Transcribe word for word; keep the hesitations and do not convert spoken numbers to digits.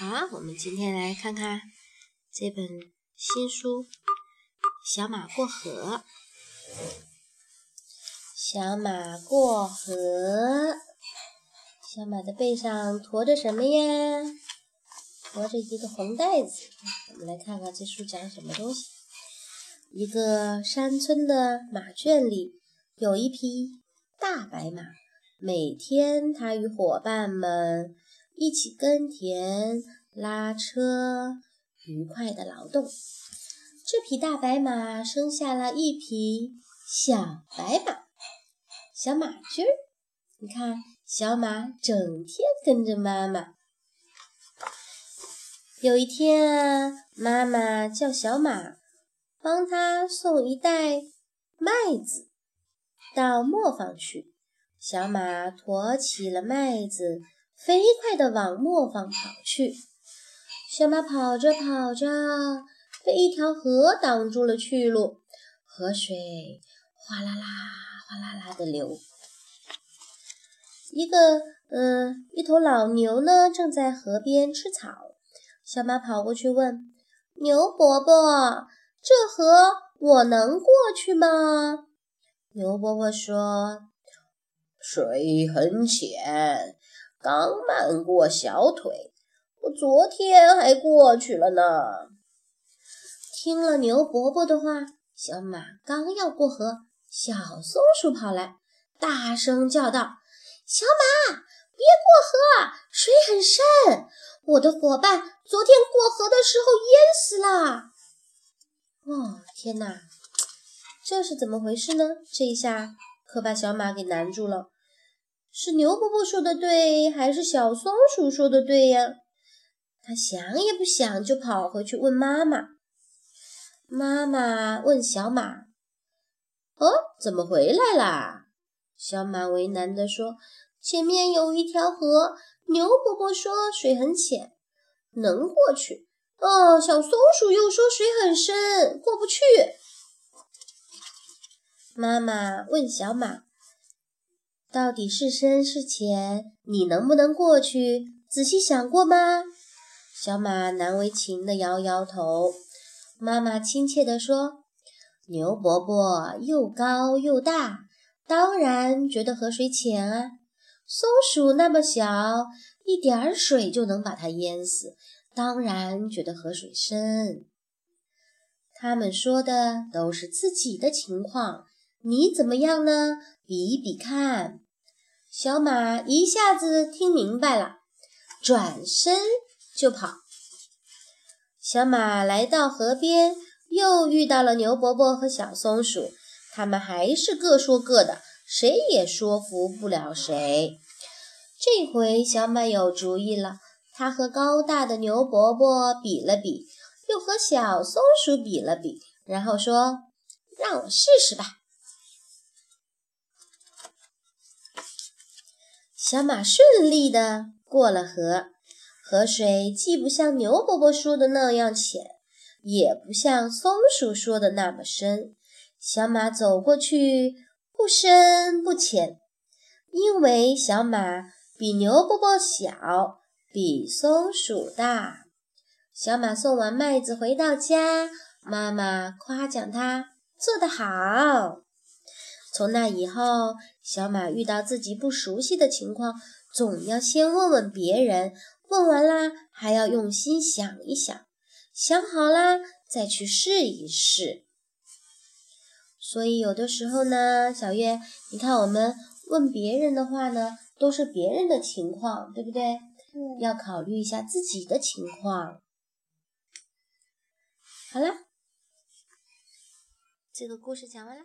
好，我们今天来看看这本新书《小马过河》。小马过河，小马的背上驮着什么呀？驮着一个红袋子。我们来看看这书讲什么东西。一个山村的马圈里有一匹大白马，每天它与伙伴们一起耕田、拉车，愉快的劳动。这匹大白马生下了一匹小白马，小马驹儿。你看，小马整天跟着妈妈。有一天啊，妈妈叫小马帮他送一袋麦子到磨坊去。小马驮起了麦子，飞快地往磨坊跑去。小马跑着跑着，被一条河挡住了去路，河水哗啦啦哗啦啦地流。一个呃，一头老牛呢，正在河边吃草。小马跑过去问：“牛伯伯，这河我能过去吗？”牛伯伯说：“水很浅，刚漫过小腿，我昨天还过去了呢。”听了牛伯伯的话，小马刚要过河，小松鼠跑来，大声叫道：“小马，别过河，水很深，我的伙伴昨天过河的时候淹死了。”哦，天哪，这是怎么回事呢？这一下可把小马给难住了。是牛伯伯说的对，还是小松鼠说的对呀？他想也不想就跑回去问妈妈。妈妈问小马：“哦，怎么回来啦？”小马为难地说：“前面有一条河，牛伯伯说水很浅，能过去。哦，小松鼠又说水很深，过不去。”妈妈问小马：“到底是深是浅，你能不能过去？仔细想过吗？”小马难为情地摇摇头。妈妈亲切地说：“牛伯伯又高又大，当然觉得河水浅啊。松鼠那么小，一点水就能把它淹死，当然觉得河水深。他们说的都是自己的情况，你怎么样呢？比一比看。”小马一下子听明白了，转身就跑。小马来到河边，又遇到了牛伯伯和小松鼠，他们还是各说各的，谁也说服不了谁。这回小马有主意了，他和高大的牛伯伯比了比，又和小松鼠比了比，然后说：“让我试试吧。”小马顺利地过了河，河水既不像牛伯伯说的那样浅，也不像松鼠说的那么深。小马走过去，不深不浅，因为小马比牛伯伯小，比松鼠大。小马送完麦子回到家，妈妈夸奖他做得好。从那以后，小马遇到自己不熟悉的情况，总要先问问别人，问完啦，还要用心想一想，想好啦，再去试一试。所以有的时候呢，小月，你看我们问别人的话呢，都是别人的情况，对不对？嗯、要考虑一下自己的情况。好啦，这个故事讲完了。